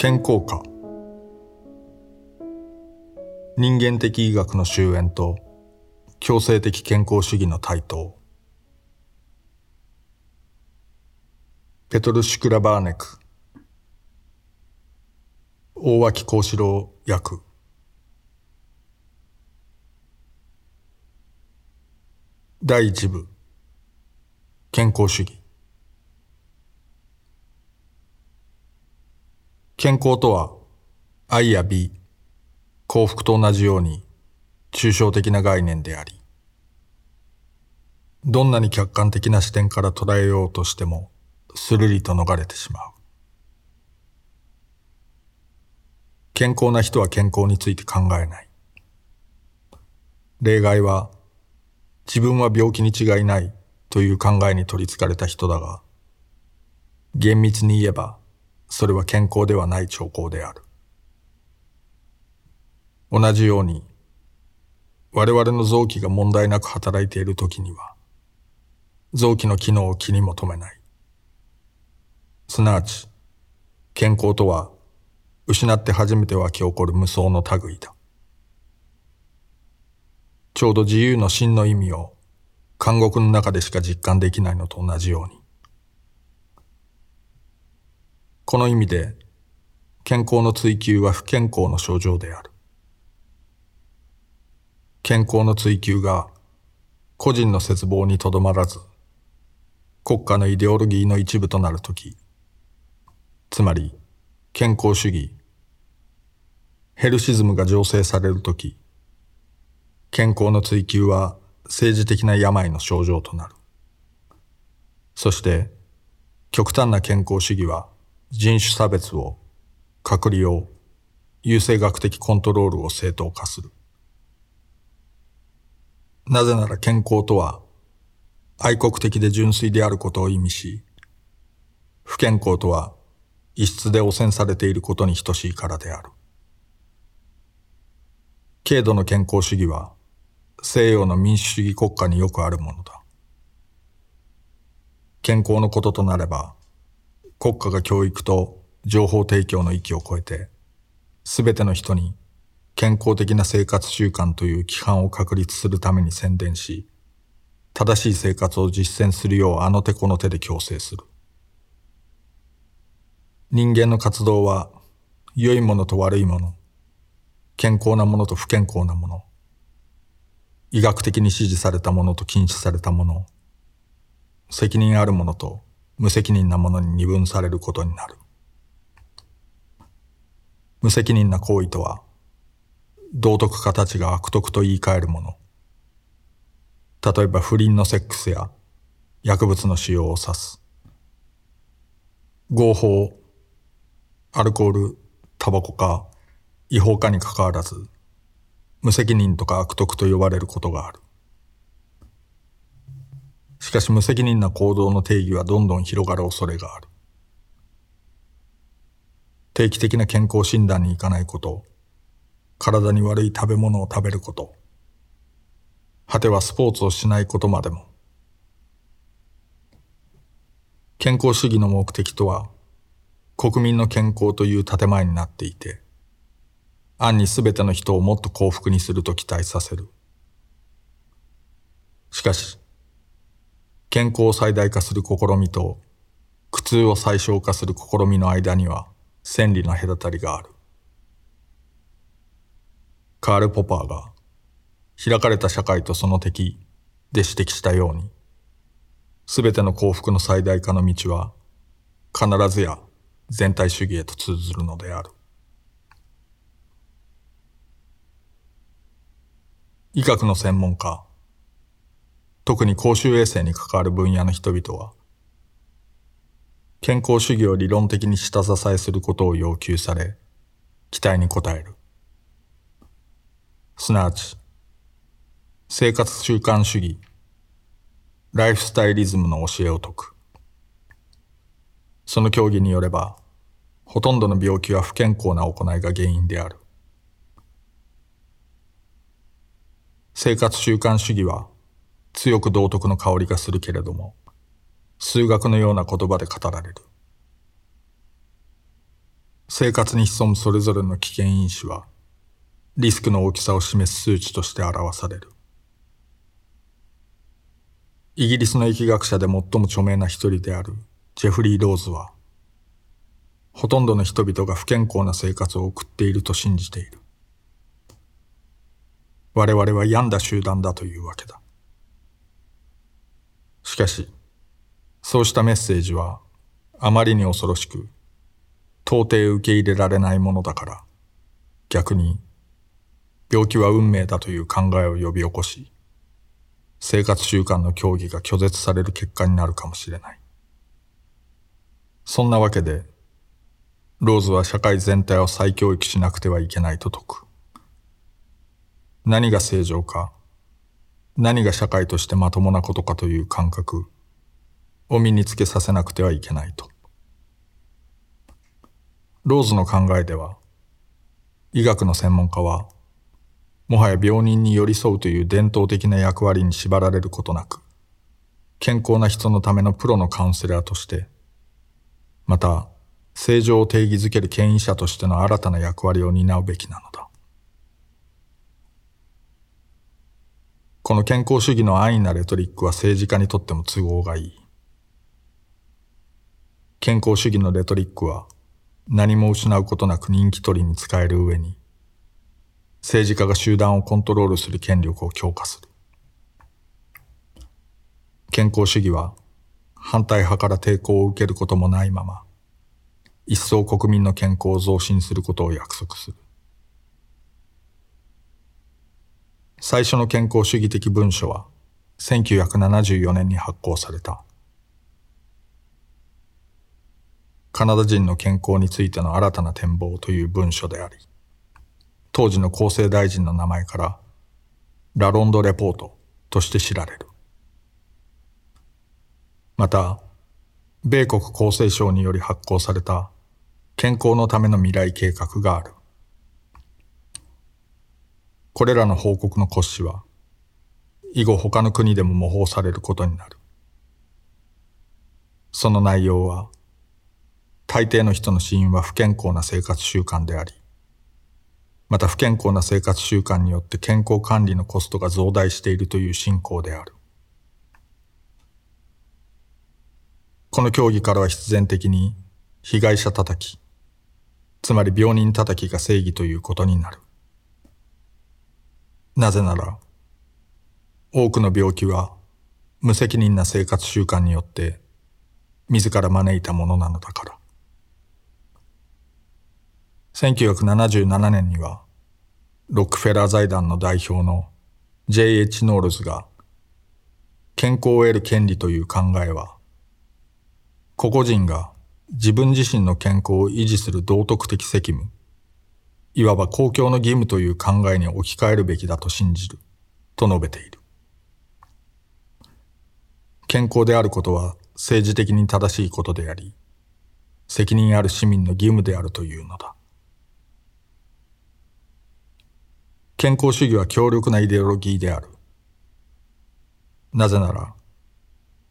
健康科。人間的医学の終焉と強制的健康主義の台頭。ペトル・シュクラバーネク、大脇幸四郎役。第一部、健康主義。健康とは、愛や美、幸福と同じように抽象的な概念であり、どんなに客観的な視点から捉えようとしても、するりと逃れてしまう。健康な人は健康について考えない。例外は、自分は病気に違いないという考えに取り憑かれた人だが、厳密に言えば、それは健康ではない兆候である。同じように、我々の臓器が問題なく働いているときには、臓器の機能を気にも留めない。すなわち、健康とは、失って初めて湧き起こる無双の類だ。ちょうど自由の真の意味を、監獄の中でしか実感できないのと同じように。この意味で、健康の追求は不健康の症状である。健康の追求が、個人の絶望にとどまらず、国家のイデオロギーの一部となるとき、つまり健康主義、ヘルシズムが醸成されるとき、健康の追求は政治的な病の症状となる。そして、極端な健康主義は、人種差別を、隔離を、優生学的コントロールを正当化する。なぜなら健康とは、愛国的で純粋であることを意味し、不健康とは異質で汚染されていることに等しいからである。軽度の健康主義は、西洋の民主主義国家によくあるものだ。健康のこととなれば、国家が教育と情報提供の域を超えて、すべての人に健康的な生活習慣という規範を確立するために宣伝し、正しい生活を実践するようあの手この手で強制する。人間の活動は、良いものと悪いもの、健康なものと不健康なもの、医学的に支持されたものと禁止されたもの、責任あるものと、無責任なものに二分されることになる。無責任な行為とは、道徳家たちが悪徳と言い換えるもの。例えば不倫のセックスや薬物の使用を指す。合法、アルコール、タバコか違法かにかかわらず、無責任とか悪徳と呼ばれることがある。しかし無責任な行動の定義はどんどん広がる恐れがある。定期的な健康診断に行かないこと、体に悪い食べ物を食べること、果てはスポーツをしないことまでも。健康主義の目的とは、国民の健康という建前になっていて、暗にすべての人をもっと幸福にすると期待させる。しかし、健康を最大化する試みと、苦痛を最小化する試みの間には、千里の隔たりがある。カール・ポパーが、開かれた社会とその敵で指摘したように、すべての幸福の最大化の道は、必ずや全体主義へと通ずるのである。医学の専門家、特に公衆衛生に関わる分野の人々は、健康主義を理論的に下支えすることを要求され、期待に応える。すなわち、生活習慣主義、ライフスタイリズムの教えを説く。その教義によれば、ほとんどの病気は不健康な行いが原因である。生活習慣主義は、強く道徳の香りがするけれども、数学のような言葉で語られる。生活に潜むそれぞれの危険因子は、リスクの大きさを示す数値として表される。イギリスの疫学者で最も著名な一人であるジェフリー・ローズは、ほとんどの人々が不健康な生活を送っていると信じている。我々は病んだ集団だというわけだ。しかし、そうしたメッセージはあまりに恐ろしく、到底受け入れられないものだから、逆に病気は運命だという考えを呼び起こし、生活習慣の教義が拒絶される結果になるかもしれない。そんなわけで、ローズは社会全体を再教育しなくてはいけないと説く。何が正常か、何が社会としてまともなことかという感覚を身につけさせなくてはいけないと。ローズの考えでは、医学の専門家は、もはや病人に寄り添うという伝統的な役割に縛られることなく、健康な人のためのプロのカウンセラーとして、また、正常を定義づける権威者としての新たな役割を担うべきなのだ。この健康主義の安易なレトリックは政治家にとっても都合がいい。健康主義のレトリックは、何も失うことなく人気取りに使える上に、政治家が集団をコントロールする権力を強化する。健康主義は反対派から抵抗を受けることもないまま、一層国民の健康を増進することを約束する。最初の健康主義的文書は1974年に発行された。カナダ人の健康についての新たな展望という文書であり、当時の厚生大臣の名前からラロンドレポートとして知られる。また、米国厚生省により発行された健康のための未来計画がある。これらの報告の骨子は、以後他の国でも模倣されることになる。その内容は、大抵の人の死因は不健康な生活習慣であり、また不健康な生活習慣によって健康管理のコストが増大しているという信仰である。この教義からは必然的に被害者叩き、つまり病人叩きが正義ということになる。なぜなら、多くの病気は無責任な生活習慣によって自ら招いたものなのだから。1977年には、ロックフェラー財団の代表の J.H. ノールズが、健康を得る権利という考えは、個々人が自分自身の健康を維持する道徳的責務、いわば公共の義務という考えに置き換えるべきだと信じる、と述べている。健康であることは政治的に正しいことであり、責任ある市民の義務であるというのだ。健康主義は強力なイデオロギーである。なぜなら、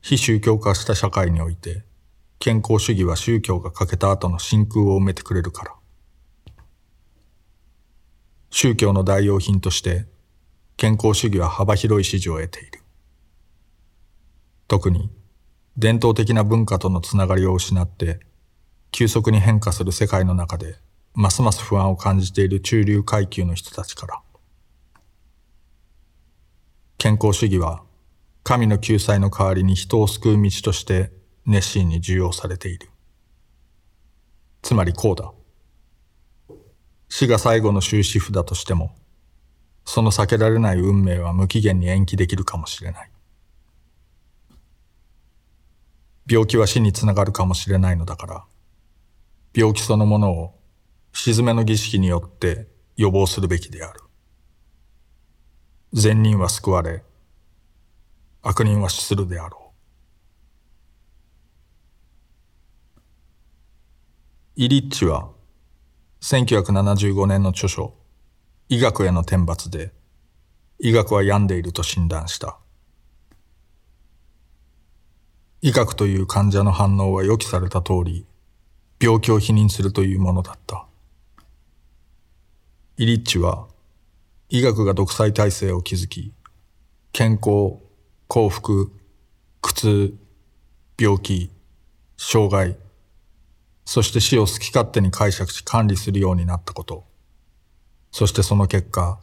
非宗教化した社会において、健康主義は宗教が欠けた後の真空を埋めてくれるから。宗教の代用品として、健康主義は幅広い支持を得ている。特に、伝統的な文化とのつながりを失って、急速に変化する世界の中で、ますます不安を感じている中流階級の人たちから。健康主義は、神の救済の代わりに人を救う道として熱心に重要されている。つまりこうだ。死が最後の終止符だとしても、その避けられない運命は無期限に延期できるかもしれない。病気は死につながるかもしれないのだから、病気そのものを鎮めの儀式によって予防するべきである。善人は救われ、悪人は死するであろう。イリッチは、1975年の著書、医学への天罰で、医学は病んでいると診断した。医学という患者の反応は予期された通り、病気を否認するというものだった。イリッチは医学が独裁体制を築き、健康、幸福、苦痛、病気、障害、そして死を好き勝手に解釈し管理するようになったこと、そしてその結果、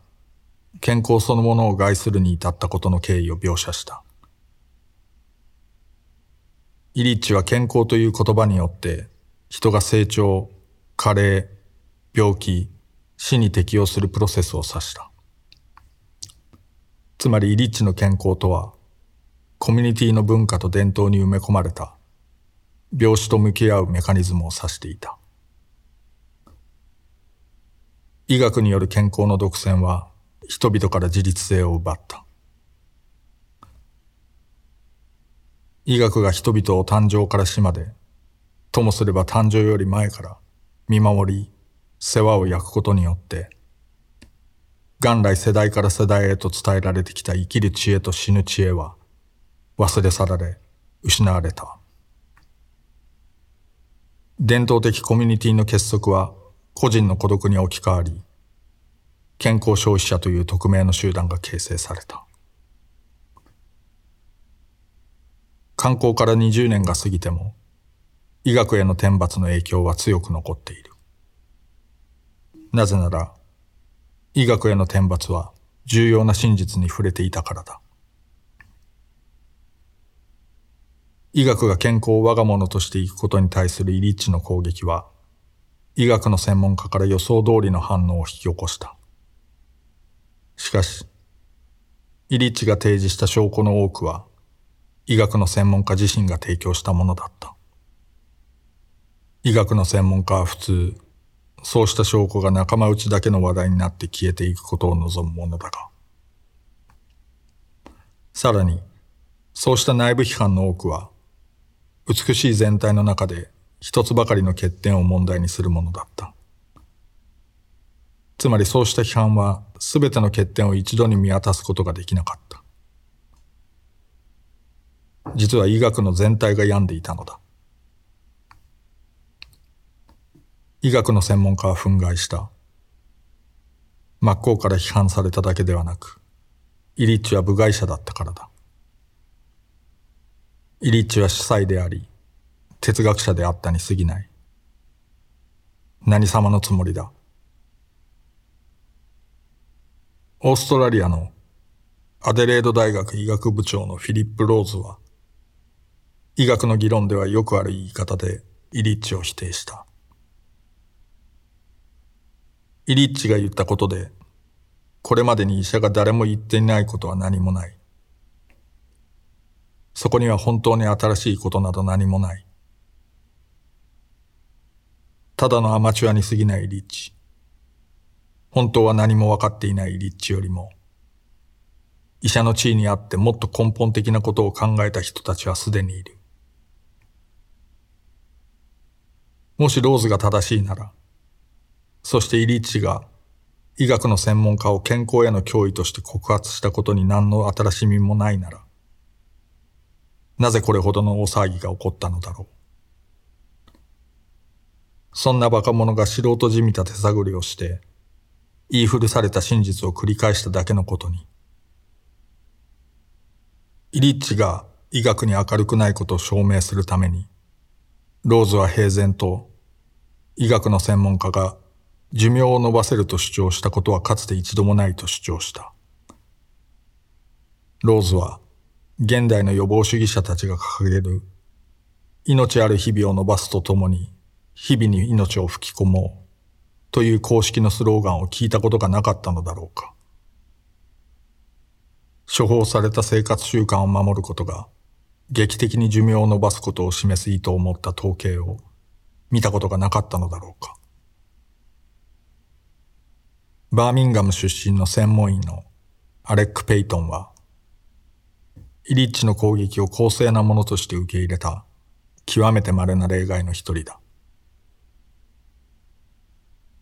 健康そのものを害するに至ったことの経緯を描写した。イリッチは健康という言葉によって、人が成長、加齢、病気、死に適応するプロセスを指した。つまりイリッチの健康とは、コミュニティの文化と伝統に埋め込まれた、病死と向き合うメカニズムを指していた。医学による健康の独占は、人々から自立性を奪った。医学が人々を誕生から死まで、ともすれば誕生より前から見守り、世話を焼くことによって、元来世代から世代へと伝えられてきた生きる知恵と死ぬ知恵は忘れ去られ、失われた。伝統的コミュニティの結束は個人の孤独に置き換わり、健康消費者という匿名の集団が形成された。刊行から20年が過ぎても、医学への天罰の影響は強く残っている。なぜなら、医学への天罰は重要な真実に触れていたからだ。医学が健康を我が物としていくことに対するイリッチの攻撃は、医学の専門家から予想通りの反応を引き起こした。しかし、イリッチが提示した証拠の多くは、医学の専門家自身が提供したものだった。医学の専門家は普通、そうした証拠が仲間内だけの話題になって消えていくことを望むものだが、さらに、そうした内部批判の多くは、美しい全体の中で一つばかりの欠点を問題にするものだった。つまりそうした批判は、すべての欠点を一度に見渡すことができなかった。実は医学の全体が病んでいたのだ。医学の専門家は憤慨した。真っ向から批判されただけではなく、イリッチは部外者だったからだ。イリッチは司祭であり、哲学者であったに過ぎない。何様のつもりだ。オーストラリアのアデレード大学医学部長のフィリップ・ローズは、医学の議論ではよくある言い方でイリッチを否定した。イリッチが言ったことで、これまでに医者が誰も言っていないことは何もない。そこには本当に新しいことなど何もない。ただのアマチュアに過ぎないイリッチ。本当は何も分かっていないイリッチよりも、医者の地位にあってもっと根本的なことを考えた人たちはすでにいる。もしローズが正しいなら、そしてイリッチが医学の専門家を健康への脅威として告発したことに何の新しみもないなら、なぜこれほどの大騒ぎが起こったのだろう。そんなバカ者が素人じみた手探りをして、言い古された真実を繰り返しただけのことに、イリッチが医学に明るくないことを証明するために、ローズは平然と医学の専門家が寿命を延ばせると主張したことはかつて一度もないと主張した。ローズは現代の予防主義者たちが掲げる命ある日々を延ばすとともに日々に命を吹き込もうという公式のスローガンを聞いたことがなかったのだろうか。処方された生活習慣を守ることが劇的に寿命を延ばすことを示す意図を持った統計を見たことがなかったのだろうか。バーミンガム出身の専門医のアレック・ペイトンは、イリッチの攻撃を公正なものとして受け入れた極めて稀な例外の一人だ。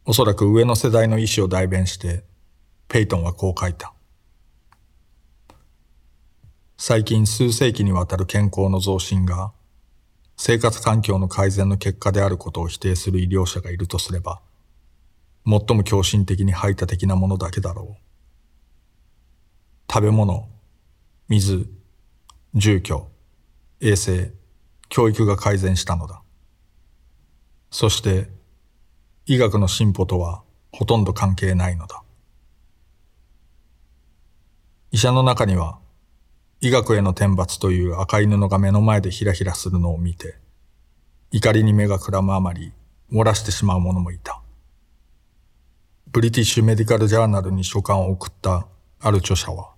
おそらく上の世代の意思を代弁して、ペイトンはこう書いた。最近数世紀にわたる健康の増進が、生活環境の改善の結果であることを否定する医療者がいるとすれば、最も狂信的に排他的なものだけだろう。食べ物、水、住居、衛生、教育が改善したのだ。そして、医学の進歩とはほとんど関係ないのだ。医者の中には、医学への天罰という赤い布が目の前でひらひらするのを見て、怒りに目がくらむあまり漏らしてしまう者もいた。ブリティッシュメディカルジャーナルに書簡を送ったある著者は、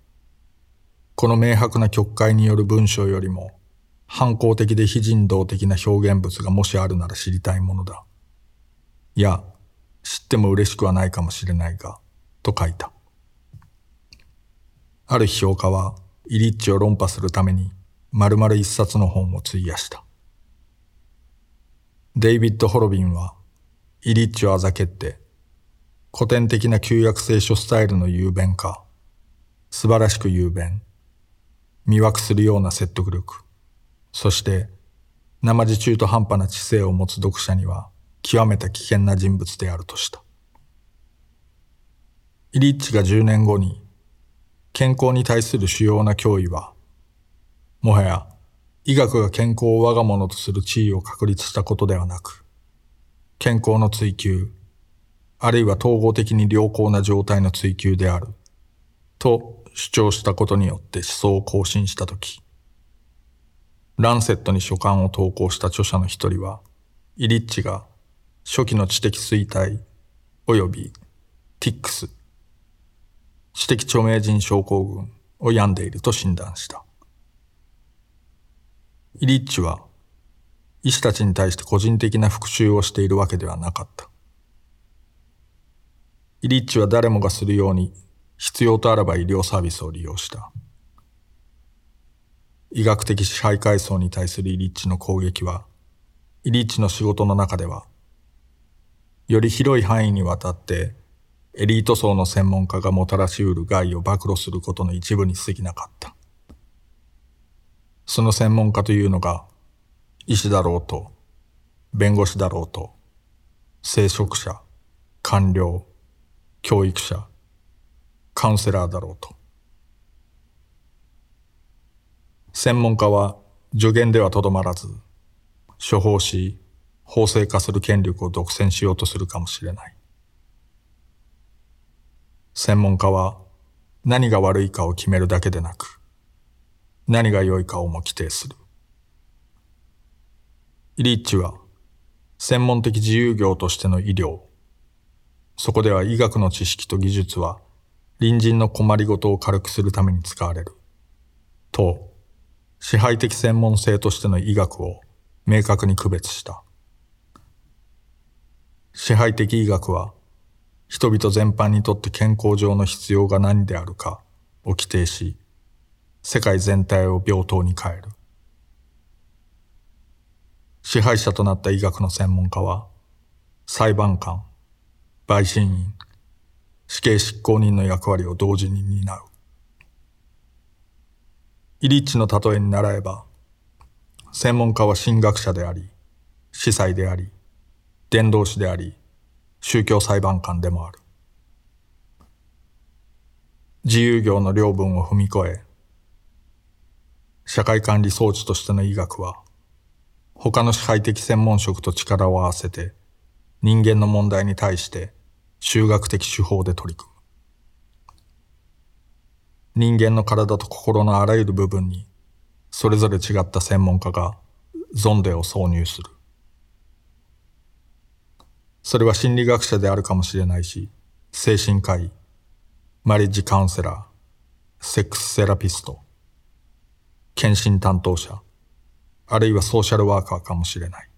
この明白な曲解による文章よりも、反抗的で非人道的な表現物がもしあるなら知りたいものだ。いや、知っても嬉しくはないかもしれないが、と書いた。ある批評家はイリッチを論破するために丸々一冊の本を費やした。デイビッド・ホロビンはイリッチをあざけって、古典的な旧約聖書スタイルの雄弁か、素晴らしく雄弁、魅惑するような説得力、そして生地中途半端な知性を持つ読者には極めて危険な人物であるとした。イリッチが10年後に、健康に対する主要な脅威は、もはや医学が健康を我が物とする地位を確立したことではなく、健康の追求、あるいは統合的に良好な状態の追求である、と主張したことによって思想を更新したとき、ランセットに書簡を投稿した著者の一人は、イリッチが初期の知的衰退及びティックス、知的著名人症候群を病んでいると診断した。イリッチは医師たちに対して個人的な復讐をしているわけではなかった。イリッチは誰もがするように必要とあらば医療サービスを利用した。医学的支配階層に対するイリッチの攻撃は、イリッチの仕事の中では、より広い範囲にわたってエリート層の専門家がもたらし得る害を暴露することの一部に過ぎなかった。その専門家というのが、医師だろうと、弁護士だろうと、聖職者、官僚、教育者、カウンセラーだろうと。専門家は助言ではとどまらず、処方し、法制化する権力を独占しようとするかもしれない。専門家は何が悪いかを決めるだけでなく、何が良いかをも規定する。イリッチは専門的自由業としての医療、そこでは医学の知識と技術は隣人の困りごとを軽くするために使われる、と支配的専門性としての医学を明確に区別した。支配的医学は人々全般にとって健康上の必要が何であるかを規定し、世界全体を平等に変える。支配者となった医学の専門家は、裁判官、陪審員、死刑執行人の役割を同時に担う。イリッチの例えに倣えば、専門家は神学者であり、司祭であり、伝道師であり、宗教裁判官でもある。自由業の領分を踏み越え、社会管理装置としての医学は、他の支配的専門職と力を合わせて、人間の問題に対して、集学的手法で取り組む。人間の体と心のあらゆる部分に、それぞれ違った専門家がゾンデを挿入する。それは心理学者であるかもしれないし、精神科医、マリッジカウンセラー、セックスセラピスト、検診担当者、あるいはソーシャルワーカーかもしれない。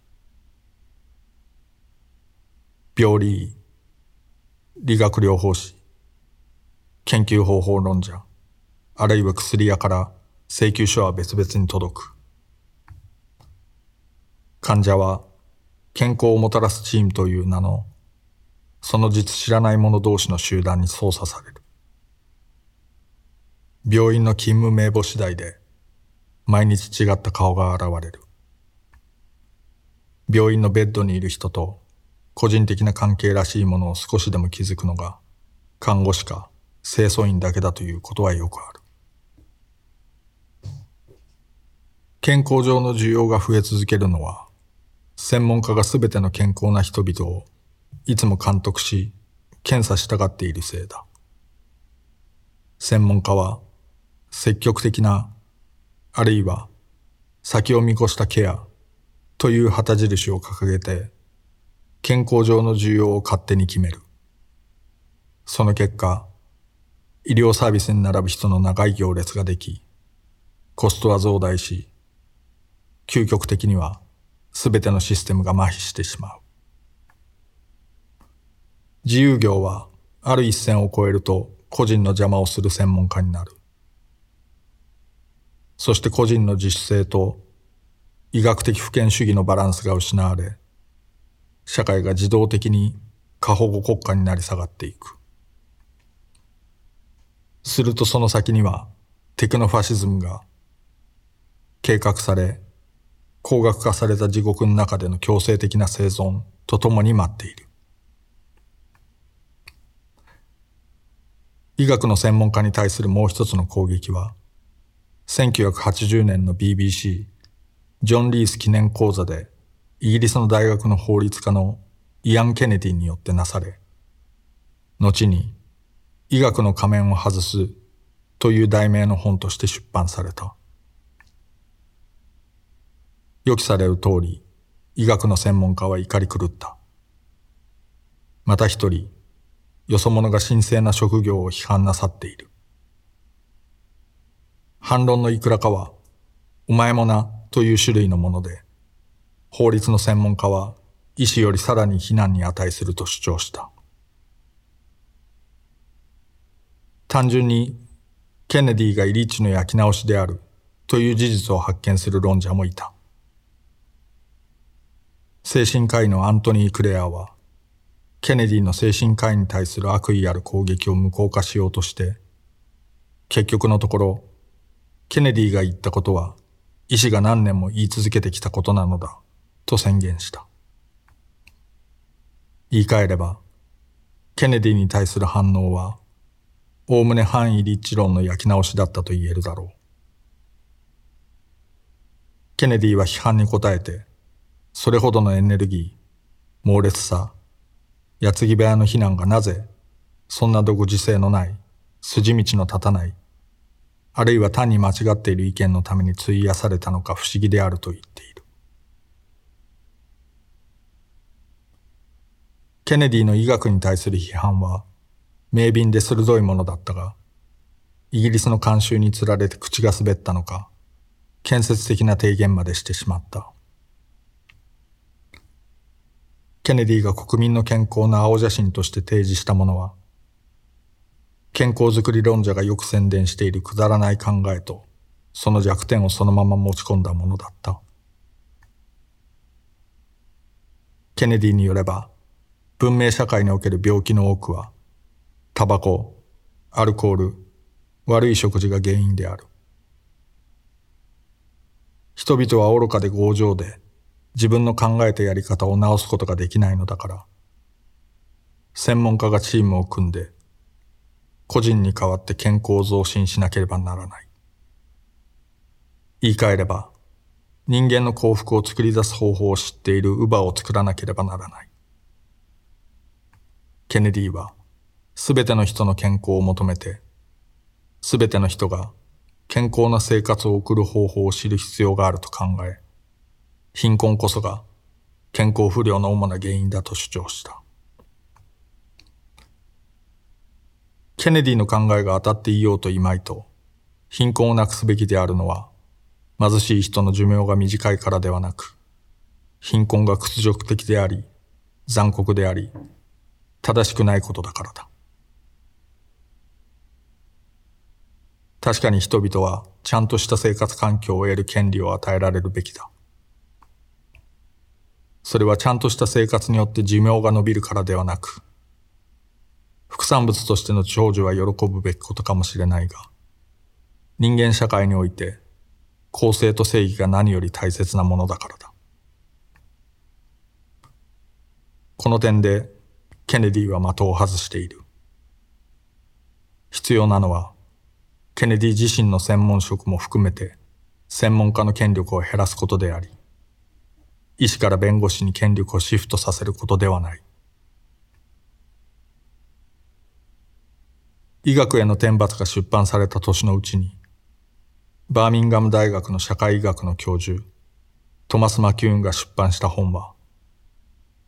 病理医、理学療法士、研究方法論者、あるいは薬屋から請求書は別々に届く。患者は、健康をもたらすチームという名の、その実知らない者同士の集団に操作される。病院の勤務名簿次第で、毎日違った顔が現れる。病院のベッドにいる人と個人的な関係らしいものを少しでも気づくのが看護師か清掃員だけだということはよくある。健康上の需要が増え続けるのは、専門家がすべての健康な人々をいつも監督し検査したがっているせいだ。専門家は積極的な、あるいは先を見越したケアという旗印を掲げて健康上の需要を勝手に決める。その結果、医療サービスに並ぶ人の長い行列ができ、コストは増大し、究極的には全てのシステムが麻痺してしまう。自由業はある一線を越えると個人の邪魔をする専門家になる。そして個人の自主性と医学的普遍主義のバランスが失われ、社会が自動的に過保護国家になり下がっていく。するとその先にはテクノファシズムが計画され、高額化された地獄の中での強制的な生存とともに待っている。医学の専門家に対するもう一つの攻撃は、1980年の BBC ジョン・リース記念講座でイギリスの大学の法律家のイアン・ケネディによってなされ、後に医学の仮面を外すという題名の本として出版された。予期される通り、医学の専門家は怒り狂った。また一人、よそ者が神聖な職業を批判なさっている。反論のいくらかは、お前もなという種類のもので、法律の専門家は医師よりさらに非難に値すると主張した。単純に、ケネディがイリッチの焼き直しであるという事実を発見する論者もいた。精神科医のアントニー・クレアは、ケネディの精神科医に対する悪意ある攻撃を無効化しようとして、結局のところ、ケネディが言ったことは、医師が何年も言い続けてきたことなのだ、と宣言した。言い換えれば、ケネディに対する反応は、おおむね反イリッチ論の焼き直しだったと言えるだろう。ケネディは批判に応えて、それほどのエネルギー、猛烈さ、矢継ぎ早の非難がなぜ、そんな独自性のない、筋道の立たない、あるいは単に間違っている意見のために費やされたのか不思議であると言っている。ケネディの医学に対する批判は、明敏で鋭いものだったが、イギリスの慣習につられて口が滑ったのか、建設的な提言までしてしまった。ケネディが国民の健康の青写真として提示したものは、健康づくり論者がよく宣伝しているくだらない考えと、その弱点をそのまま持ち込んだものだった。ケネディによれば、文明社会における病気の多くは、タバコ、アルコール、悪い食事が原因である。人々は愚かで強情で、自分の考えたやり方を直すことができないのだから、専門家がチームを組んで、個人に代わって健康を増進しなければならない。言い換えれば、人間の幸福を作り出す方法を知っている乳母を作らなければならない。ケネディは、すべての人の健康を求めて、すべての人が健康な生活を送る方法を知る必要があると考え、貧困こそが健康不良の主な原因だと主張した。ケネディの考えが当たっていようといまいと、貧困をなくすべきであるのは、貧しい人の寿命が短いからではなく、貧困が屈辱的であり、残酷であり、正しくないことだからだ。確かに人々はちゃんとした生活環境を得る権利を与えられるべきだ。それはちゃんとした生活によって寿命が伸びるからではなく、副産物としての長寿は喜ぶべきことかもしれないが、人間社会において公正と正義が何より大切なものだからだ。この点でケネディは的を外している。必要なのはケネディ自身の専門職も含めて専門家の権力を減らすことであり、医師から弁護士に権力をシフトさせることではない。医学への天罰が出版された年のうちに、バーミンガム大学の社会医学の教授、トマス・マキューンが出版した本は、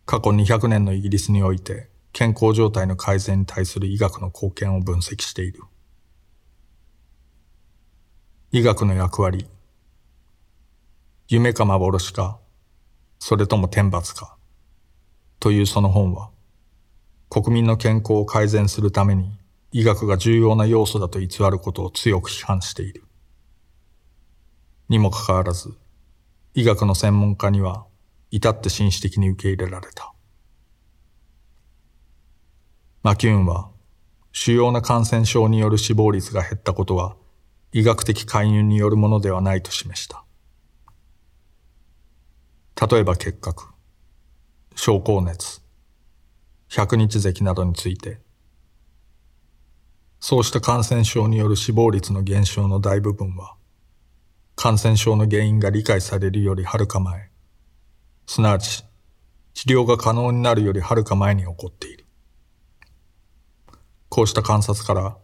過去200年のイギリスにおいて健康状態の改善に対する医学の貢献を分析している。医学の役割、夢か幻か、それとも天罰か、というその本は、国民の健康を改善するために、医学が重要な要素だと偽ることを強く批判している。にもかかわらず、医学の専門家には至って紳士的に受け入れられた。マキューンは、主要な感染症による死亡率が減ったことは、医学的介入によるものではないと示した。例えば結核、症候熱、百日咳などについて、そうした感染症による死亡率の減少の大部分は、感染症の原因が理解されるよりはるか前、すなわち治療が可能になるよりはるか前に起こっている。こうした観察から、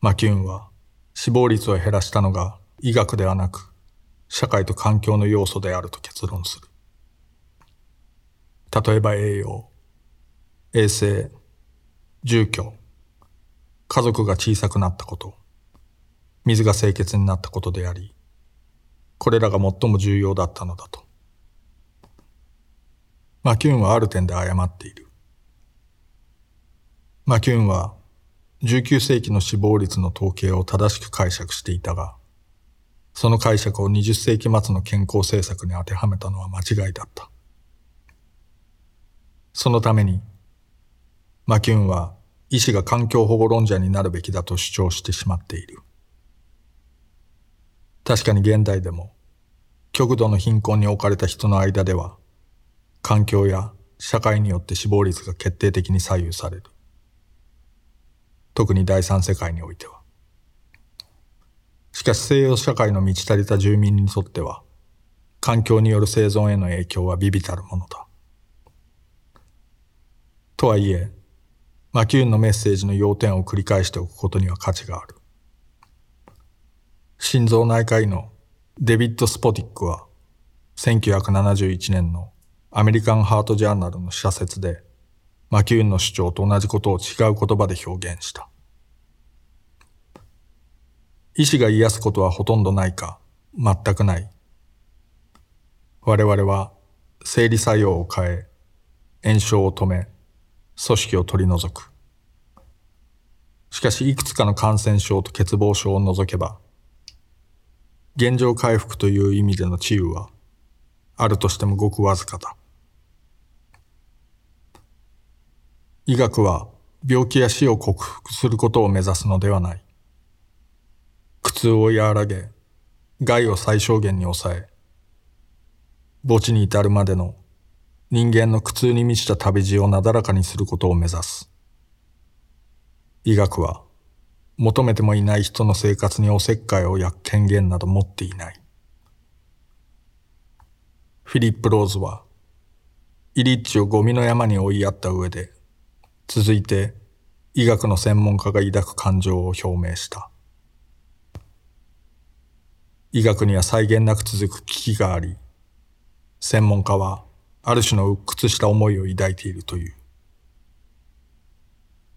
マキューンは死亡率を減らしたのが医学ではなく、社会と環境の要素であると結論する。例えば栄養、衛生、住居、家族が小さくなったこと、水が清潔になったことであり、これらが最も重要だったのだと。マキューンはある点で誤っている。マキューンは19世紀の死亡率の統計を正しく解釈していたが、その解釈を20世紀末の健康政策に当てはめたのは間違いだった。そのために、マキューンは医師が環境保護論者になるべきだと主張してしまっている。確かに現代でも、極度の貧困に置かれた人の間では、環境や社会によって死亡率が決定的に左右される。特に第三世界においては。しかし西洋社会の満ち足りた住民にとっては、環境による生存への影響は微々たるものだ。とはいえ、マキューンのメッセージの要点を繰り返しておくことには価値がある。心臓内科医のデビッド・スポティックは、1971年のアメリカン・ハート・ジャーナルの社説で、マキューンの主張と同じことを違う言葉で表現した。医師が癒すことはほとんどないか、全くない。我々は生理作用を変え、炎症を止め、組織を取り除く。しかしいくつかの感染症と欠乏症を除けば、現状回復という意味での治癒は、あるとしてもごくわずかだ。医学は病気や死を克服することを目指すのではない。苦痛を和らげ、害を最小限に抑え、墓地に至るまでの人間の苦痛に満ちた旅路をなだらかにすることを目指す。医学は、求めてもいない人の生活におせっかいを焼く権限など持っていない。フィリップ・ローズは、イリッチをゴミの山に追いやった上で、続いて医学の専門家が抱く感情を表明した。医学には際限なく続く危機があり、専門家は、ある種の鬱屈した思いを抱いているという。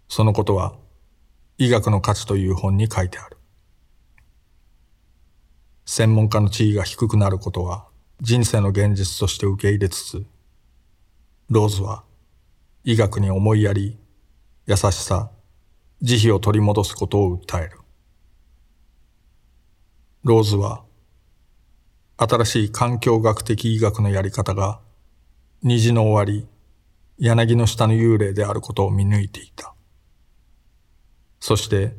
そのことは、医学の価値という本に書いてある。専門家の地位が低くなることは、人生の現実として受け入れつつ、ローズは、医学に思いやり、優しさ、慈悲を取り戻すことを訴える。ローズは、新しい環境学的医学のやり方が、虹の終わり、柳の下の幽霊であることを見抜いていた。そして、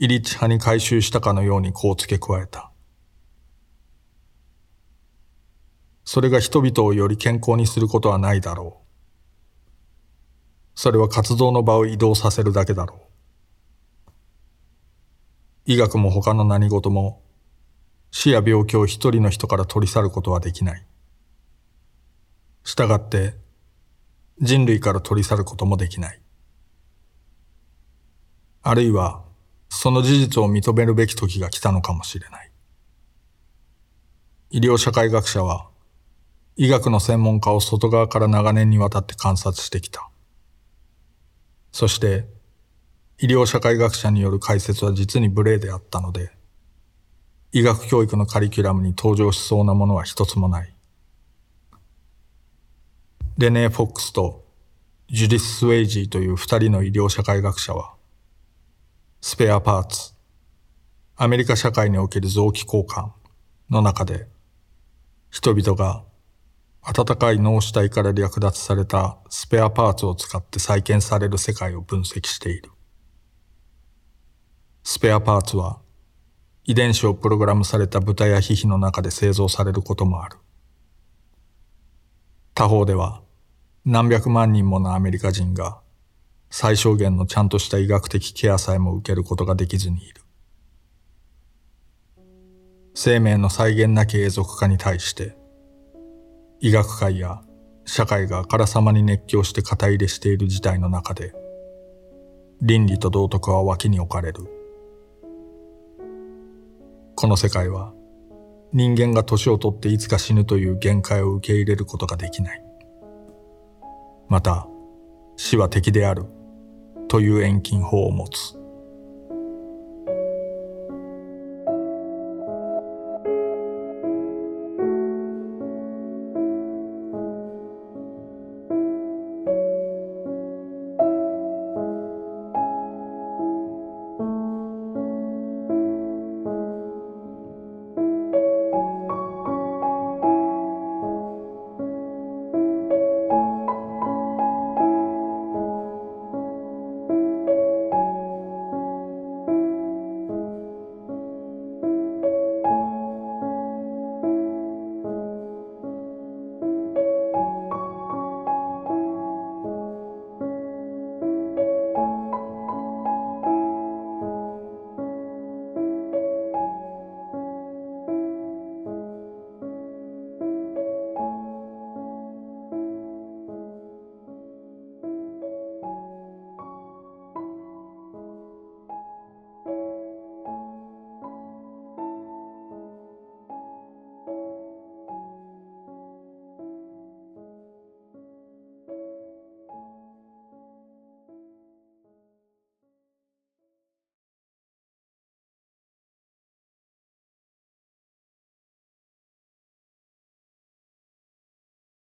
イリッチ派に改宗したかのようにこう付け加えた。それが人々をより健康にすることはないだろう。それは活動の場を移動させるだけだろう。医学も他の何事も死や病気を一人の人から取り去ることはできない。したがって人類から取り去ることもできない。あるいはその事実を認めるべき時が来たのかもしれない。医療社会学者は医学の専門家を外側から長年にわたって観察してきた。そして医療社会学者による解説は実に無礼であったので、医学教育のカリキュラムに登場しそうなものは一つもない。レネー・フォックスとジュディス・スウェイジーという二人の医療社会学者は、スペアパーツ、アメリカ社会における臓器交換の中で、人々が温かい脳死体から略奪されたスペアパーツを使って再建される世界を分析している。スペアパーツは遺伝子をプログラムされた豚やヒヒの中で製造されることもある。他方では何百万人ものアメリカ人が最小限のちゃんとした医学的ケアさえも受けることができずにいる。生命の際限なき永続化に対して、医学界や社会があからさまに熱狂して肩入れしている事態の中で、倫理と道徳は脇に置かれる。この世界は、人間が年を取っていつか死ぬという限界を受け入れることができない。また、死は敵であるという遠近法を持つ。